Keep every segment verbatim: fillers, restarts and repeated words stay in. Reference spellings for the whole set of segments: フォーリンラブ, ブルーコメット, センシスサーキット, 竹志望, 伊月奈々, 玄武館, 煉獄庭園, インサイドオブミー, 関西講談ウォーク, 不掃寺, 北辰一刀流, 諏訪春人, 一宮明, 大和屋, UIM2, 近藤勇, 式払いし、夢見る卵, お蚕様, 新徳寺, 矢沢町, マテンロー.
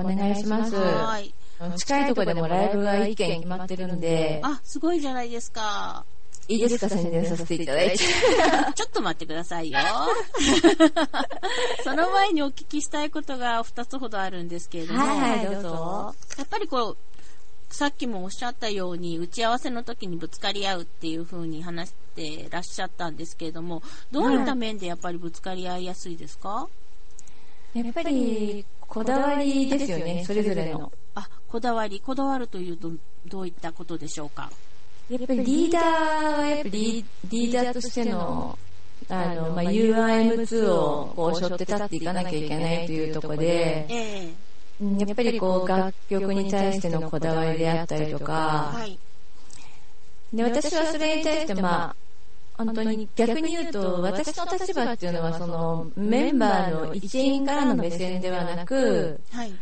お願いします。はい。近いところでもライブがいっけん決まってるんで。あ、すごいじゃないですか。いいですか、宣伝させていただいて。ちょっと待ってくださいよ。その前にお聞きしたいことがふたつほどあるんですけれども。はい、どうぞ。やっぱりこう、さっきもおっしゃったように打ち合わせの時にぶつかり合うっていう風に話してらっしゃったんですけれども、どういった面でやっぱりぶつかり合いやすいですか？やっぱりこだわりですよね、それぞれの。あ、こだわり、こだわるというとどういったことでしょうか？やっぱりリーダーはやっぱりリーダーとしての、あの、まあ、ユーアイエムツー をこう背負って立っていかなきゃいけないというところで、ええ、やっぱりこう楽曲に対してのこだわりであったりとか、はい、で私はそれに対して、まあ、本当に逆に言うと私の立場っていうのはそのメンバーの一員からの目線ではなく、はい、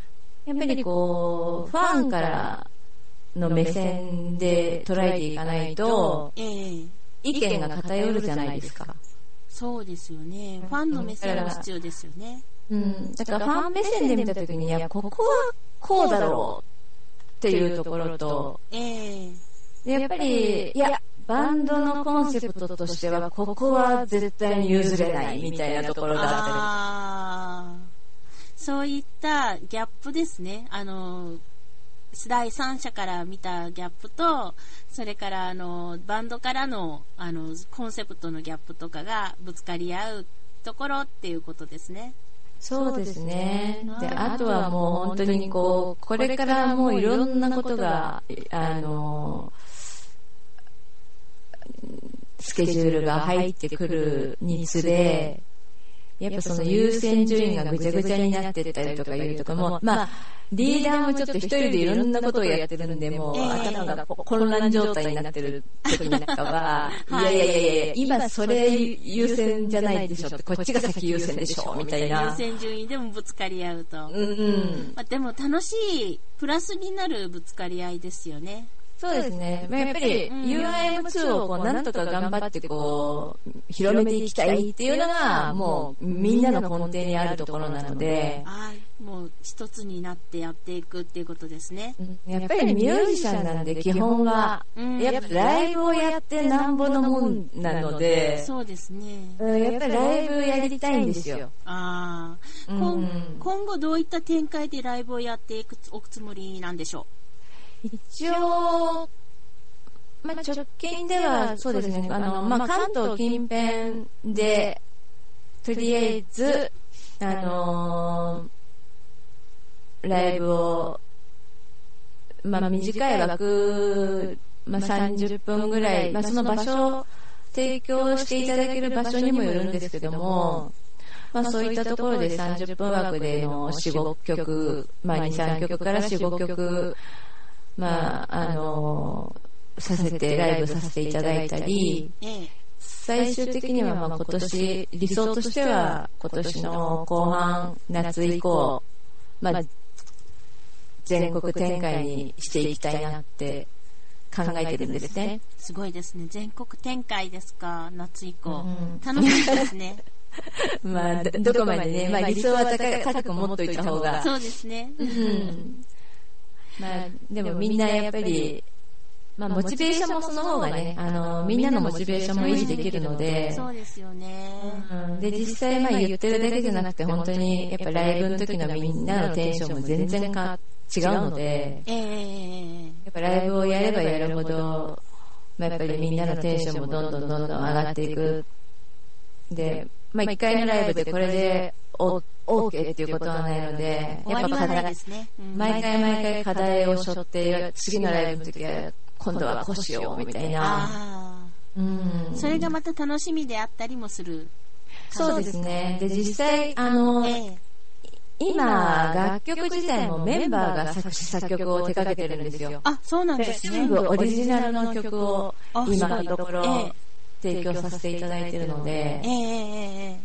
やっぱりこうファンからの目線で捉えていかないと意見が偏るじゃないですか。そうですよね。ファンの目線が必要ですよね。うん、だからファン目線で見たときに、いや、ここはこうだろうっていうところと、えー、やっぱり、いや、バンドのコンセプトとしては、ここは絶対に譲れないみたいなところがあったり、あ、そういったギャップですね。あの、第三者から見たギャップと、それからあのバンドからの、あのコンセプトのギャップとかがぶつかり合うところっていうことですね。そうですね。で、あとはもう本当にこう、これからもういろんなことが、あの、スケジュールが入ってくるにつれ、やっぱその優先順位がぐちゃぐちゃになってたりとかいうとかも、まあ、リーダーもちょっと一人でいろんなことをやってるんで、もう頭が混乱状態になってる時なんかは、はい、いやいやいや、今それ優先じゃないでしょって、こっちが先優先でしょ、みたいな。優先順位でもぶつかり合うと。うんうん。まあ、でも楽しい、プラスになるぶつかり合いですよね。そうですね。やっぱり ユーアイエムツー をこうなんとか頑張ってこう広めていきたいっていうのがもうみんなの根底にあるところなので、もう一つになってやっていくっていうことですね。やっぱりミュージシャンなんで基本はやっぱライブをやってなんぼのもんなので、そうですね。やっぱりライブやりたいんですよ。ああ、うん、今後どういった展開でライブをやっていくおつもりなんでしょう？一応、まあ、直近ではそうですね、あの、まあ、関東近辺でとりあえず、あのー、ライブを、まあ、短い枠、まあ、さんじゅっぷんぐらい、まあ、その場所を提供していただける場所にもよるんですけども、まあ、そういったところでさんじゅっぷん枠でのよん、ごきょく、まあ、に、さんきょくからよん、ごきょく、まあ、あのー、させて、ライブさせていただいたり、最終的には、まあ、今年、理想としては、今年の後半、夏以降、まあ、全国展開にしていきたいなって考えてるんですね。すごいですね。全国展開ですか、夏以降。うん、楽しみですね。まあ、どこまでね、まあ、理想は高く持っといた方が。そうですね。うんまあ、でもみんなやっぱり、まあ、モチベーションもその方がね、あの、みんなのモチベーションも維持できるので、そうですよね。うん、で、実際、まあ、言ってるだけじゃなくて、本当に、やっぱライブの時のみんなのテンションも全然か違うので、えー、やっぱライブをやればやるほど、まあ、やっぱりみんなのテンションもどんどんどんどん上がっていく。で、まあ、一回のライブでこれで、オーケーっていうことはないので、やっぱ課題、毎回毎回課題を背負って、次のライブの時は今度はこうしようみたいな。うん、それがまた楽しみであったりもする。そうですね。で、実際、あの、ええ、今、楽曲自体もメンバーが作詞作曲を手掛けてるんですよ。あ、そうなんですね。全部オリジナルの曲を今のところ提供させていただいてるので、ええええ、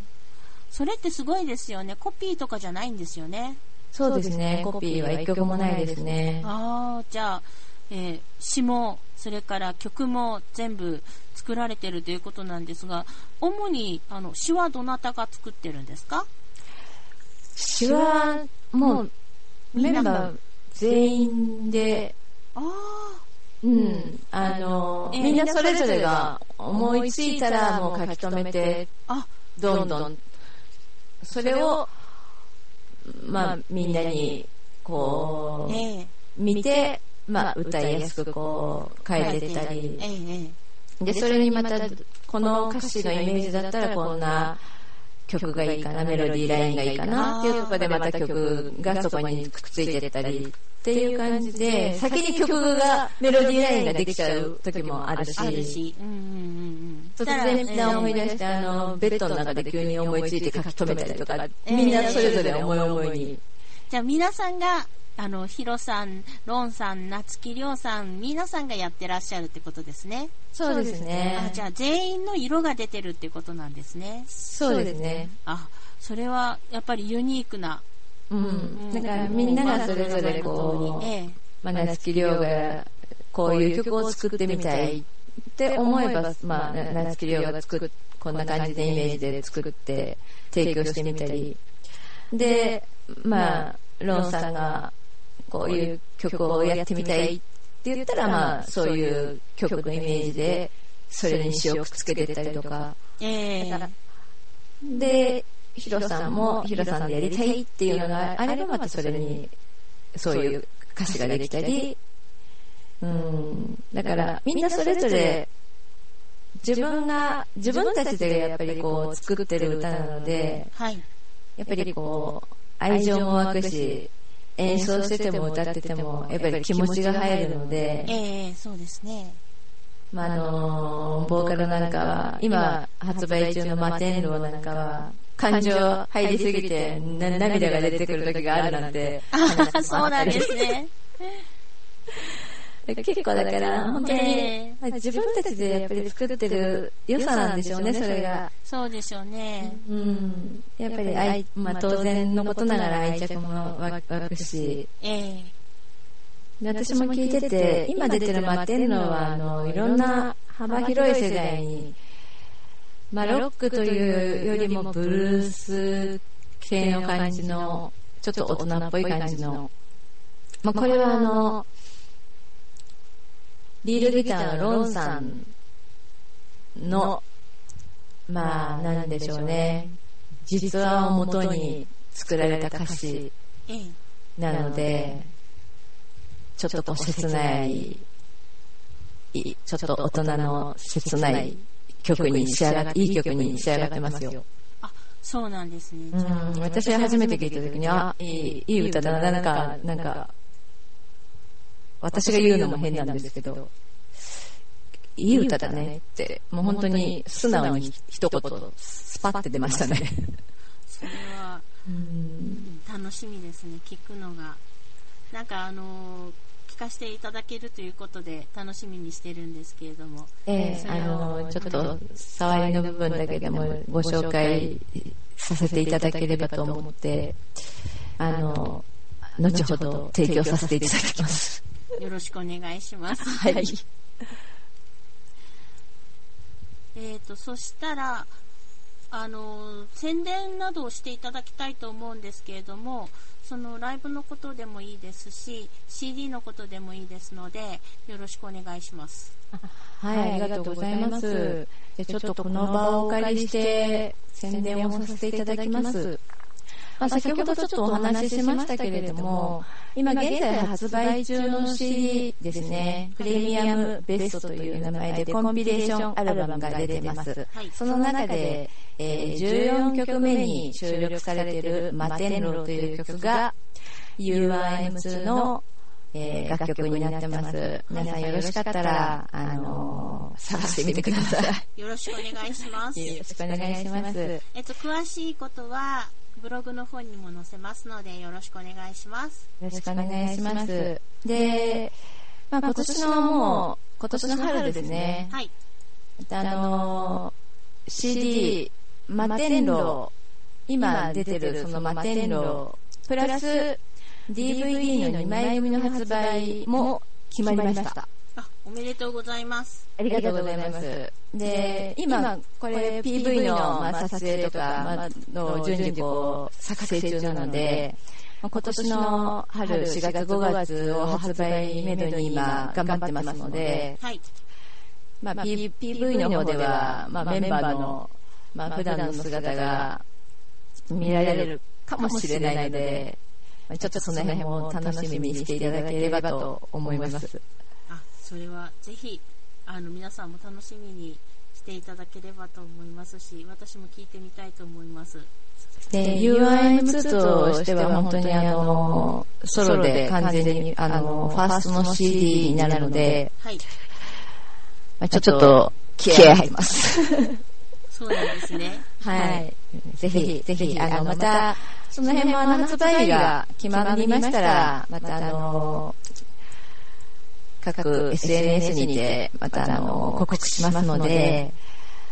それってすごいですよね。コピーとかじゃないんですよね。そうですね。コピーは一曲もないですね。ああ、じゃあ、えー、詞もそれから曲も全部作られてるということなんですが、主にあの詞はどなたが作ってるんですか？詞はもうメンバー全員で、あー、うん、あの、みんなそれぞれが思いついたらもう書き留めて、あ、どんどん、それを、まあ、みんなに、こう、えー、見て、まあ、歌いやすくこう、変えてたり、えーでそれにまたこの歌詞のイメージだったらこんな曲がいいかな、メロディーラインがいいかなっていうところでまた曲がそこにくっついてたりっていう感じで、先に曲がメロディーラインができちゃう時もあるし、突然みんな思い出して、あのベッドの中で急に思いついて書き留めたりとか、みんなそれぞれ思い思いに。じゃあ皆さんが、あのヒロさん、ロンさん、夏木亮さん、皆さんがやってらっしゃるってことですね。そうですね。あ、じゃあ全員の色が出てるってことなんですね。そうですね。あ、それはやっぱりユニークな。うん。うん、だからみんながそれぞれこう、ええ、まあ、夏木亮がこういう曲を作ってみたいって思えば、まあ、夏木亮が作る、こんな感じでイメージで作って提供してみたり、で、まあロンさんがこういう曲をやってみたいって言ったら、まあそういう曲のイメージでそれに詞をくっつけてたりとか、えー、だからでヒロさんもヒロさんでやりたいっていうのがあればまたそれにそういう歌詞ができたり、うん、だからみんなそれぞれ自分が自分たちでやっぱりこう作ってる歌なので、はい、やっぱりこう愛情も湧くし、演奏してても歌っててもやっぱり気持ちが入るので、えー、そうですね。まああのー、ボーカルなんかは今発売中のマテンローなんかは感情入りすぎて涙が出てくる時があるなんてあそうなんですね結構だから本当に、えー、自分たちでやっぱり作ってる良さなんでしょうね、それが。そうでしょうね。うん、やっぱり愛、まあ、当然のことながら愛着も湧くし、えー、私も聞いてて今出てるマテンローはあのいろんな幅広い世代に、まあ、ロックというよりもブルース系の感じのちょっと大人っぽい感じの、まあ、これはあのリードギターのロンさんの、まあ、なんでしょうね。実話をもとに作られた歌詞なので、ちょっとこう切ない、ちょっと大人の切ない曲に仕上がって、いい曲に仕上がってますよ。あ、そうなんですね。うん、私は初めて聴いたときに、あ、いい、いい歌だな、なんか、なんか、私が言うのも変なんですけど、いい歌だねってもう本当に素直に一言スパって出ましたねそれは楽しみですね、聞くのが。なんかあの聞かせていただけるということで楽しみにしてるんですけれども、えー、あのちょっと触りの部分だけでもご紹介させていただければと思って、あの後ほど提供させていただきますよろしくお願いしますはいえっとそしたらあの宣伝などをしていただきたいと思うんですけれども、そのライブのことでもいいですし シーディー のことでもいいですのでよろしくお願いします。はい、はい、ありがとうございます。でちょっとこの場をお借りして宣伝をさせていただきます。まあ、先ほどちょっとお話ししましたけれども、今現在発売中の シーディー ですね、プレミアムベストという名前でコンビネーションアルバムが出てます。その中で、えー、じゅうよんきょくめに収録されているマテンローという曲が ユーアイエムツー の、えー、楽曲になってます。皆さんよろしかったら、あのー、探してみてくださいよろしくお願いしますよろしくお願いします。えっと、詳しいことはブログの方にも載せますのでよろしくお願いします。よろしくお願いします。で、まあ、今年のもう今年の春ですね。はい。あの シーディー マテンロー、今出てるそのマテンロープラス ディーブイディー のにまいぐみの発売も決まりました。あ、おめでとうございます。ありがとうございます。で、今これ ピーブイ の撮影とかの順次こう作成中なので、今年の春しがつごがつを発売めどに今頑張ってますので、はい、まあ、P、ピーブイ の方では、まあ、メンバーの、まあ、普段の姿が見られるかもしれないので、まあ、ちょっとその辺も楽しみにしていただければと思います。あ、それはぜひあの皆さんも楽しみにしていただければと思いますし、私も聞いてみたいと思います。で ユーアイエムツー としては本当にあのソロで完全にあのファーストの シーディー になるので、はい、まあ、ちょっと気合入りますそうなんですねはい、ぜひぜひあのまたその辺も発売日が決まりましたら、またあの各 エスエヌエス にてまたあの告知しますので、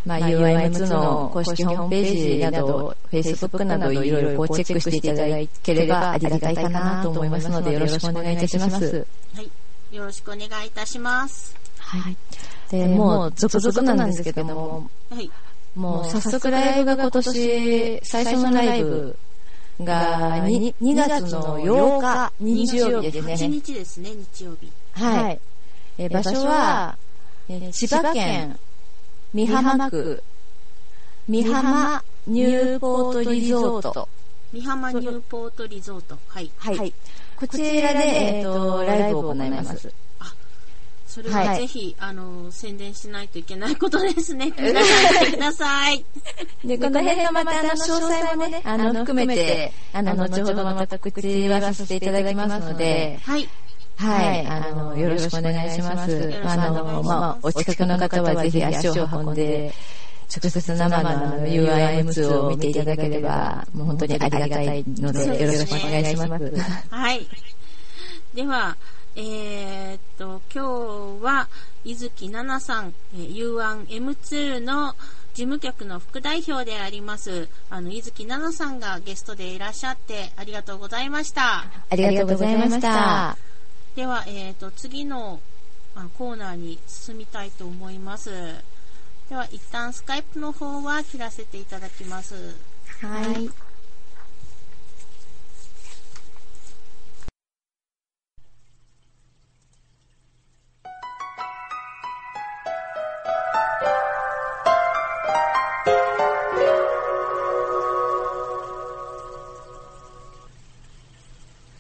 まあ、ユーアイエムツー の公式ホームページなど Facebook などいろいろチェックしていただければありがたいかなと思いますので、よろしくお願いいたします。はい、よろしくお願いいたします。はい、でもう続々なんですけども、はい、もう早速ライブが今年最初のライブが 2, にがつのようか日曜日ですね。はちにちですね、日曜日。はい、え場所はえ千葉県美浜区美浜ニューポートリゾート、美浜ニューポートリゾート、はい、はい、こちらで、えー、とライブを行います。あ、それはぜひ、はい、あの宣伝しないといけないことですね。皆さん来てくださいでこの辺のまたあの詳細もね、あの含めてあの後ほどまた告知はさせていただきますので、はい、はい、あのよろしくお願いします。あの、まあ、お近くの方はぜひ足を運んで直接生の ユーアイエムツー を見ていただければもう本当にありがたいので、よろしくお願いします。はい、では、えー、っと今日は伊月奈々さん ユーワンエムツー の事務局の副代表でありますあの伊月奈々さんがゲストでいらっしゃってありがとうございました。ありがとうございました。では、えーと、次のコーナーに進みたいと思います。では、一旦スカイプの方は切らせていただきます。はい。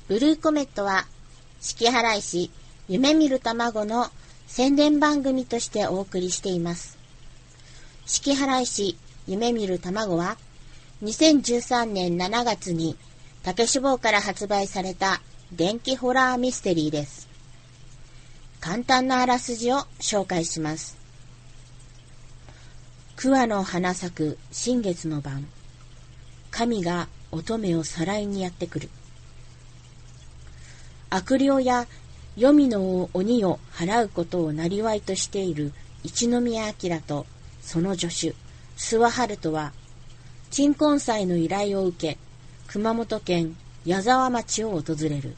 ブルーコメットは、式払いし、夢見る卵の宣伝番組としてお送りしています。式払いし、夢見る卵は、にせんじゅうさんねんしちがつに竹志望から発売された電気ホラーミステリーです。簡単なあらすじを紹介します。桑の花咲く新月の晩、神が乙女をさらいにやってくる。悪霊や黄泉の鬼を払うことをなりわいとしている一宮明とその助手諏訪春人は鎮魂祭の依頼を受け、熊本県矢沢町を訪れる。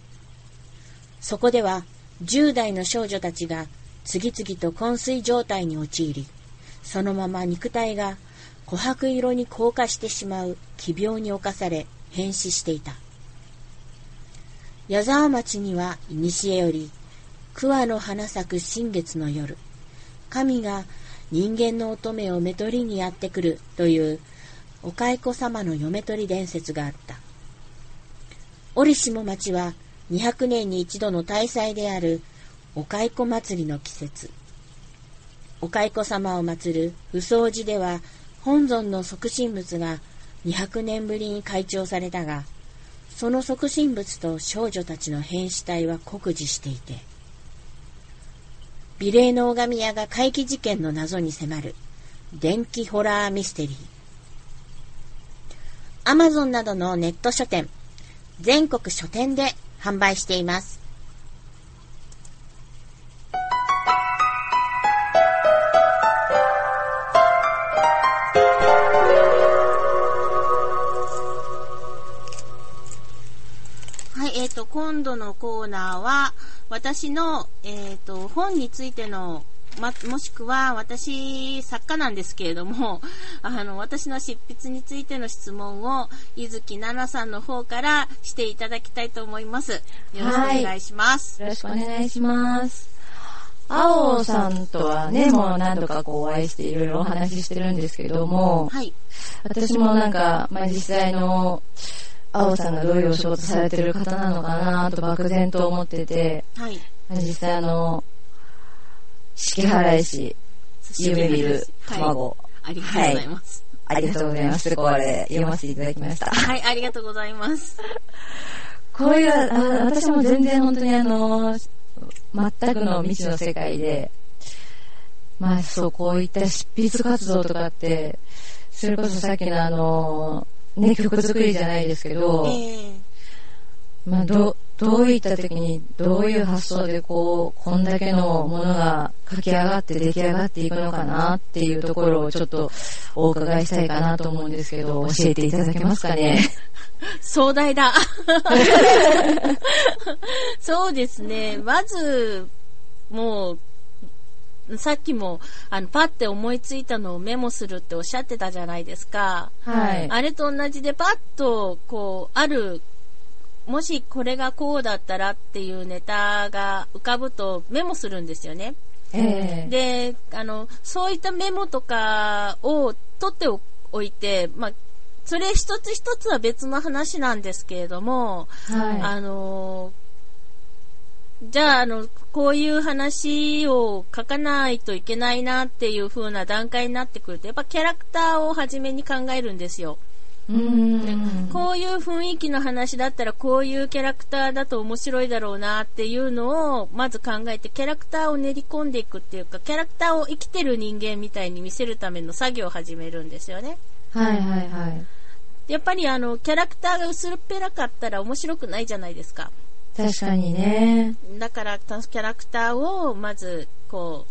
そこではじゅう代の少女たちが次々と昏睡状態に陥り、そのまま肉体が琥珀色に硬化してしまう奇病に侵され変死していた。矢沢町には古より桑の花咲く新月の夜、神が人間の乙女をめとりにやってくるというお蚕様の嫁取り伝説があった。折しも町はにひゃくねんに一度の大祭であるお蚕祭りの季節、お蚕様を祭る不掃寺では本尊の即身仏がにひゃくねんぶりに開帳されたが、その即身仏と少女たちの変死体は酷似していて、美霊の拝み屋が怪奇事件の謎に迫る電気ホラーミステリー。アマゾンなどのネット書店、全国書店で販売しています。今度のコーナーは私の、えーと、本についてのま、もしくは私作家なんですけれども、あの私の執筆についての質問を伊月奈々さんの方からしていただきたいと思います。よろしくお願いします、はい、よろしくお願いします。青さんとはね、もう何度かこうお会いしていろいろお話ししてるんですけども、はい、私もなんか、まあ、実際の青さんがどういうお仕事されてる方なのかなと漠然と思ってて、はい、実際あの四季払いし、夢見る卵、はい、ありがとうございます、はい、ありがとうございます。これ読ませていただきました。はい、ありがとうございます。こういうあ私も全然本当にあの全くの未知の世界で、まあそう、こういった執筆活動とかってそれこそさっきのあのね、曲作りじゃないですけど、えー、まあどどういった時にどういう発想でこうこんだけのものが書き上がって出来上がっていくのかなっていうところをちょっとお伺いしたいかなと思うんですけど、教えていただけますかね。壮大だ。そうですね。まずもうさっきもあのパッて思いついたのをメモするっておっしゃってたじゃないですか、はい、あれと同じでパッとこうある、もしこれがこうだったらっていうネタが浮かぶとメモするんですよね、えー、であのそういったメモとかを取っておいて、まあ、それ一つ一つは別の話なんですけれども、はい、あのじゃあ、あの、こういう話を書かないといけないなっていう風な段階になってくると、やっぱキャラクターを初めに考えるんですよ。うーん。こういう雰囲気の話だったら、こういうキャラクターだと面白いだろうなっていうのを、まず考えて、キャラクターを練り込んでいくっていうか、キャラクターを生きてる人間みたいに見せるための作業を始めるんですよね。はいはいはい。やっぱり、あの、キャラクターが薄っぺらかったら面白くないじゃないですか。確かにね。だからキャラクターをまずこ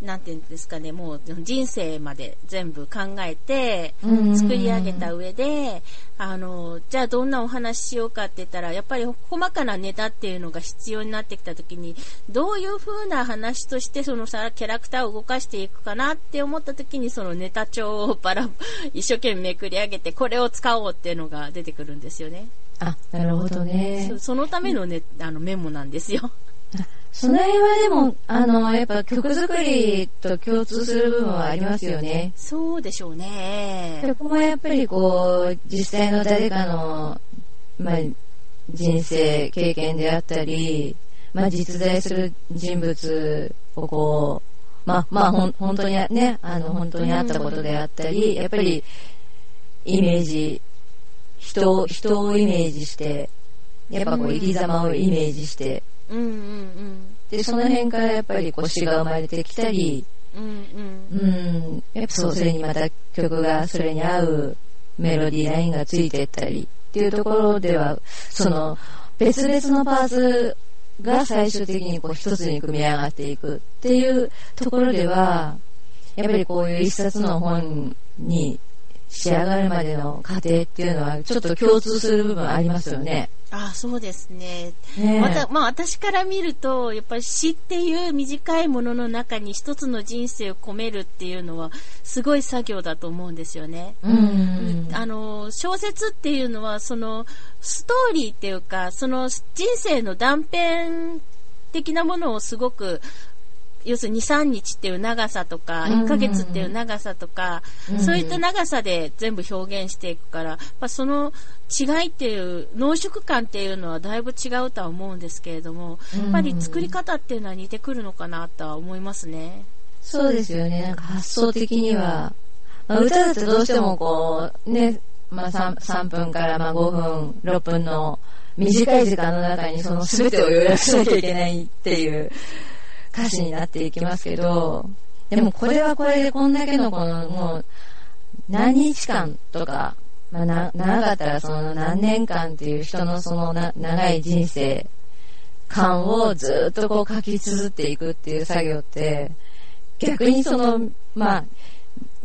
うなんていうんですかね、もう人生まで全部考えて作り上げた上で、あのじゃあどんなお話ししようかって言ったらやっぱり細かなネタっていうのが必要になってきた時に、どういう風な話としてそのさキャラクターを動かしていくかなって思った時に、そのネタ帳をバラ一生懸命めくり上げてこれを使おうっていうのが出てくるんですよね。あ、なるほどね。 そ, そのためのね、あのメモなんですよ。その辺はでもあのやっぱ曲作りと共通する部分はありますよね。そうでしょうね。曲もやっぱりこう実際の誰かの、まあ、人生経験であったり、まあ、実在する人物をこう、まあまあ、ほん本当にね、あの本当にあったことであったり、やっぱりイメージ人を、人をイメージして、やっぱこう生き様をイメージして、うんうんうん、でその辺からやっぱり詩が生まれてきたり、うんうんうん、やっぱそう、それにまた曲がそれに合うメロディーラインがついてったりっていうところでは、その別々のパーツが最終的にこう一つに組み上がっていくっていうところでは、やっぱりこういう一冊の本に仕上がるまでの過程っていうのはちょっと共通する部分ありますよね。ああ、そうですね。ね、また、まあ私から見るとやっぱり詩っていう短いものの中に一つの人生を込めるっていうのはすごい作業だと思うんですよね。うんうんうん、あの小説っていうのはそのストーリーっていうか、その人生の断片的なものをすごく、要するにに、さんにちっていう長さとかいっかげつっていう長さとか、うんうん、そういった長さで全部表現していくから、まあ、その違いっていう濃縮感っていうのはだいぶ違うとは思うんですけれども、うんうん、やっぱり作り方っていうのは似てくるのかなとは思いますね。そうですよね。なんか発想的には、まあ、歌だとどうしてもこうね、まあ、さんぷんからまあごふんろっぷんの短い時間の中にその全てを要約しなきゃいけないっていう歌詞になっていきますけど、でもこれはこれでこんだけのこのもう何日間とか、まあ、な長かったらその何年間っていう人のそのな長い人生間をずっとこう書き綴っていくっていう作業って、逆にそのまあ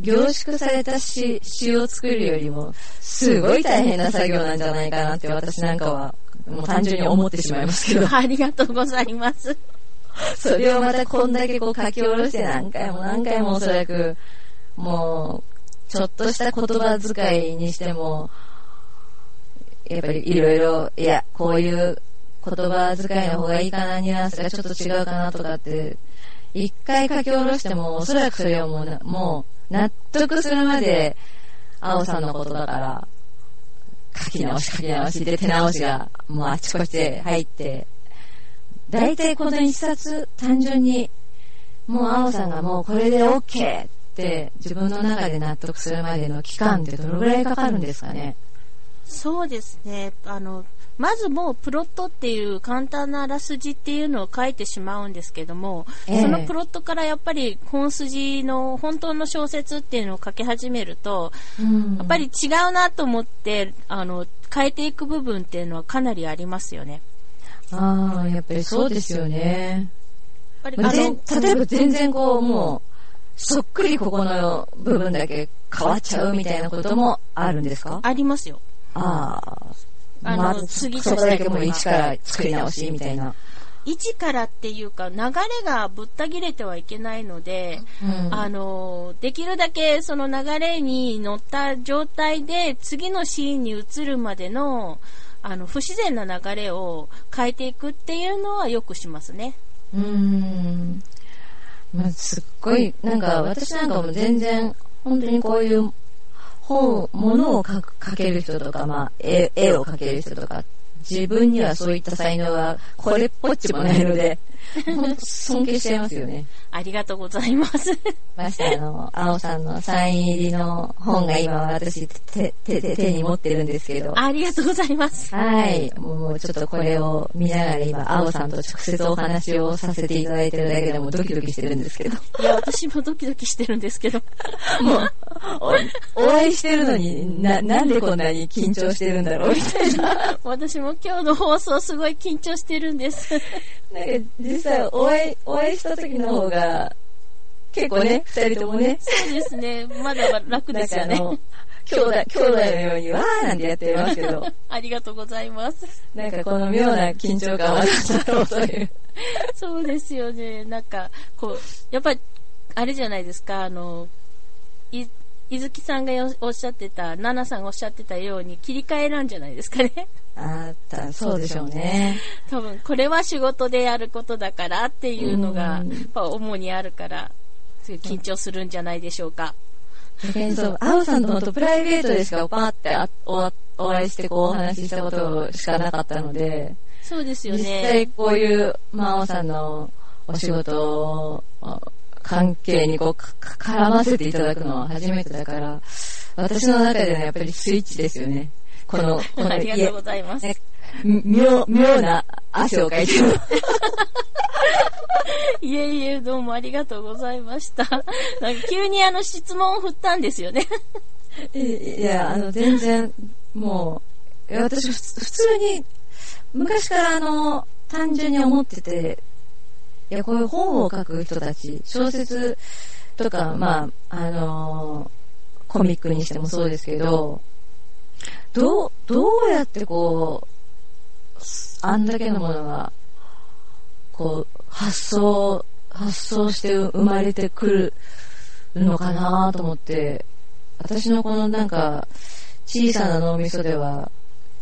凝縮された詩、詩を作るよりもすごい大変な作業なんじゃないかなって私なんかはもう単純に思ってしまいますけど。ありがとうございます。それをまたこんだけこう書き下ろして何回も何回もおそらくもうちょっとした言葉遣いにしてもやっぱりいろいろ、いやこういう言葉遣いの方がいいかな、ニュアンスがちょっと違うかなとかって一回書き下ろしてもおそらくそれをもう、もう納得するまで青さんのことだから書き直し書き直しで手直しがもうあちこちで入って、だいたいこの一冊単純にもう青さんがもうこれで OK って自分の中で納得するまでの期間ってどのぐらいかかるんですかね。そうですね、あのまずもうプロットっていう簡単なあらすじっていうのを書いてしまうんですけども、えー、そのプロットからやっぱり本筋の本当の小説っていうのを書き始めると、うん、やっぱり違うなと思ってあの変えていく部分っていうのはかなりありますよね。ああ、やっぱりそうですよね。やっぱり例えば全然こうもうそっくりここの部分だけ変わっちゃうみたいなこともあるんですか？ありますよ。ああ、あの、まあ、そこだけもう一から作り直しみたいな、一からっていうか流れがぶった切れてはいけないので、うん、あのできるだけその流れに乗った状態で次のシーンに移るまでの、あの不自然な流れを変えていくっていうのはよくしますね。うーん、まあ、すっごいなんか私なんかも全然本当にこういう本物を描ける人とか、まあ、絵, 絵を描ける人とか自分にはそういった才能はこれっぽっちもないので尊敬しちゃいますよね。ありがとうございますましてあの青さんのサイン入りの本が今私手, 手, 手, 手に持ってるんですけど、ありがとうございます。はい、もうちょっとこれを見ながら今青さんと直接お話をさせていただいてるだけでもドキドキしてるんですけどいや私もドキドキしてるんですけどもう お, お会いしてるのに な, なんでこんなに緊張してるんだろうみたいな私も今日の放送すごい緊張してるんですなんか実際お会い、お会いした時の方が結構ね、二人ともね、そうですね、まだ楽ですよね。兄弟、兄弟のようにわーなんてやってますけどありがとうございます。なんかこの妙な緊張感はなんだろうというそうですよね。なんかこうやっぱりあれじゃないですか、あのい伊月さんがおっしゃってた、奈々さんがおっしゃってたように切り替えなんじゃないですかね。あった、そうでしょうね。多分これは仕事でやることだからっていうのがやっぱ主にあるから緊張するんじゃないでしょうか。青さんとのとプライベートでしかパーってお会いしてこうお話ししたことしかなかったので、そうですよね。実際こういう、まあ、青さんのお仕事を関係にこう絡ませていただくのは初めてだから、私の中でのやっぱりスイッチですよね。この、このありがとうございます。妙、妙な汗をかいてる。いえいえ、どうもありがとうございました。なんか急にあの質問を振ったんですよね。いや、あの全然もう私普通に昔からあの単純に思ってて。いやこういう本を書く人たち、小説とか、まああのー、コミックにしてもそうですけど、どう、どうやってこうあんだけのものがこう発想発想して生まれてくるのかなと思って、私のこのなんか小さな脳みそでは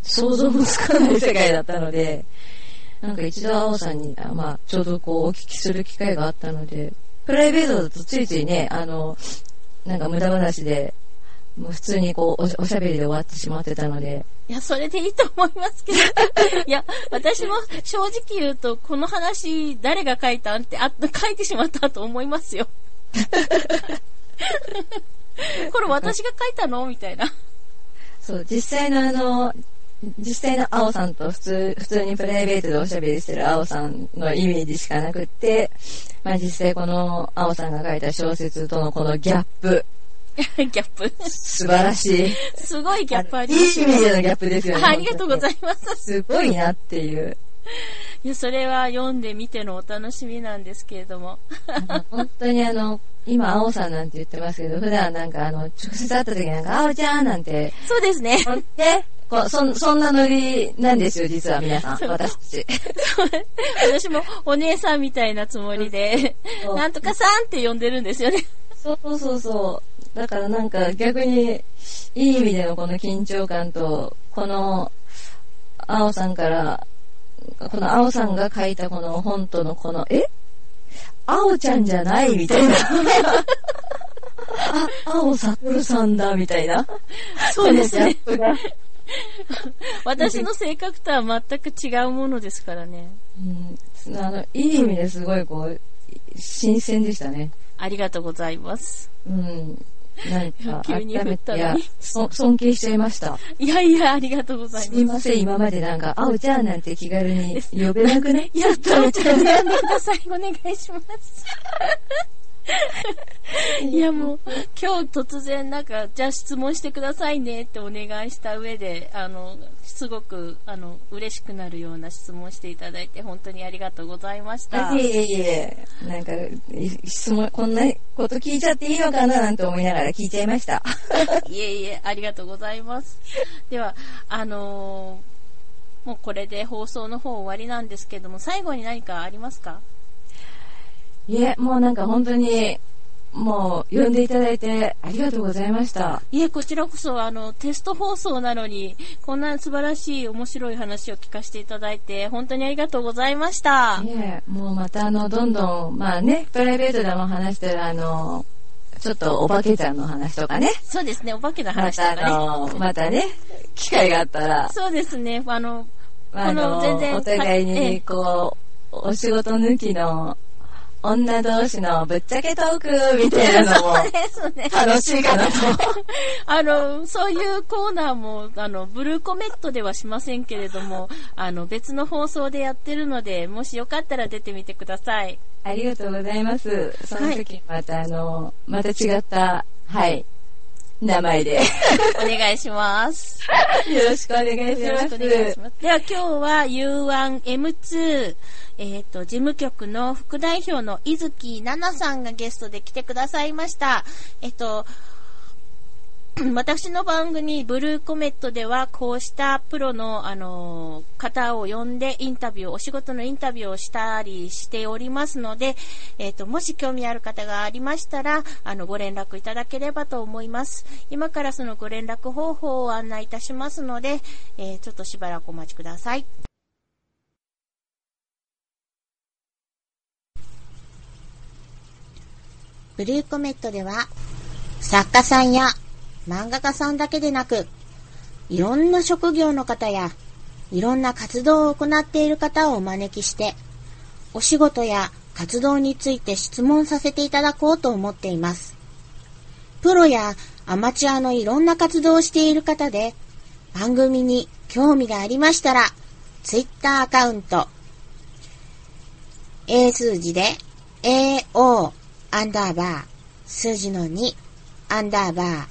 想像もつかない世界だったので。なんか一度青さんに、まあ、ちょうどこうお聞きする機会があったので、プライベートだとついついね、あのなんか無駄話でもう普通にこう お, おしゃべりで終わってしまってたので、いやそれでいいと思いますけどいや私も正直言うとこの話誰が書いたんってあ書いてしまったと思いますよこれ私が書いたのみたいな。そう実際のあの実際の青さんと普通、普通にプライベートでおしゃべりしてる青さんのイメージしかなくって、まあ実際この青さんが書いた小説とのこのギャップ。ギャップ。素晴らしい。すごいギャップありますね。いい意味でのギャップですよね。ありがとうございます。すごいなっていう。いや、それは読んでみてのお楽しみなんですけれども。本当にあの、今青さんなんて言ってますけど、普段なんかあの、直接会った時なんか、青ちゃんなんて。そうですね。こそ、そんなノリなんですよ、実は皆さん、私たち。私もお姉さんみたいなつもりで、なんとかさんって呼んでるんですよね。そうそうそう。だからなんか逆に、いい意味でのこの緊張感と、この、あおさんから、このあおさんが書いたこの本とのこの、えあおちゃんじゃないみたいな。あ、あおさとるさんだみたいな。そうですね。私の性格とは全く違うものですからね。うん、あのいい意味ですごいこう新鮮でしたね。ありがとうございます。うん、なんか急に振ったのに尊敬しちゃいました。いやいやありがとうございます。すみません今までなんかあおちゃんなんて気軽に呼べなくね。やっとあおちゃんなんでくださいお願いします。いやもう今日突然なんかじゃあ質問してくださいねってお願いした上であのすごくあの嬉しくなるような質問していただいて本当にありがとうございました。いえいえなんか質問こんなこと聞いちゃっていいのかななんて思いながら聞いちゃいましたいえいえありがとうございます。ではあのー、もうこれで放送の方終わりなんですけども最後に何かありますか？いえ、もうなんか本当にもう呼んでいただいてありがとうございました。いえ、こちらこそあのテスト放送なのにこんな素晴らしい面白い話を聞かせていただいて本当にありがとうございました。いえ、もうまたあのどんどんまあねプライベートでも話したらあのちょっとお化けちゃんの話とかね。そうですね、お化けの話とかね、またあのまたね機会があったらそうですねあのあの全然お互いにこうお仕事抜きの女同士のぶっちゃけトークみたいなのも楽しいかなとあのそういうコーナーもあのブルーコメットではしませんけれどもあの別の放送でやってるのでもしよかったら出てみてください。ありがとうございます。その時また、はい、あのまた違ったはい名前でお願いしますよろしくお願いします。では今日は ユーワンエムツー えっと事務局の副代表の伊月奈々さんがゲストで来てくださいました。えっと私の番組ブルーコメットではこうしたプロの、あのー、方を呼んでインタビューお仕事のインタビューをしたりしておりますので、えーと、もし興味ある方がありましたらあのご連絡いただければと思います。今からそのご連絡方法を案内いたしますので、えー、ちょっとしばらくお待ちください。ブルーコメットでは作家さんや漫画家さんだけでなく、いろんな職業の方や、いろんな活動を行っている方をお招きして、お仕事や活動について質問させていただこうと思っています。プロやアマチュアのいろんな活動をしている方で、番組に興味がありましたら、Twitter アカウント、A 数字で エーオー アンダーバー、数字のにアンダーバー、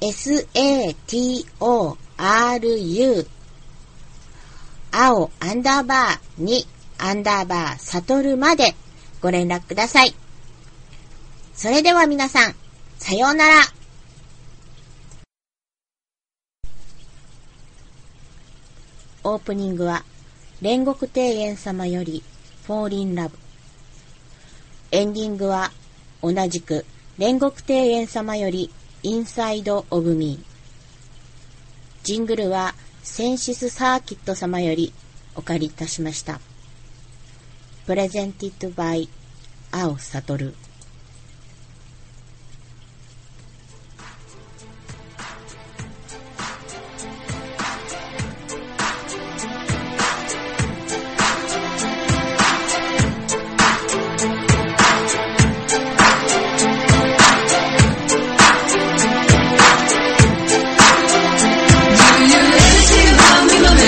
エスエーティーオーアールユー 青アンダーバーにアンダーバーサトルまでご連絡ください。それでは皆さんさようなら。オープニングは煉獄庭園様よりフォーリンラブ、エンディングは同じく煉獄庭園様よりインサイドオブミー、ジングルはセンシスサーキット様よりお借りいたしました。プレゼンティッドバイ青悟。We'll be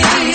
right back.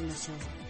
しましょう。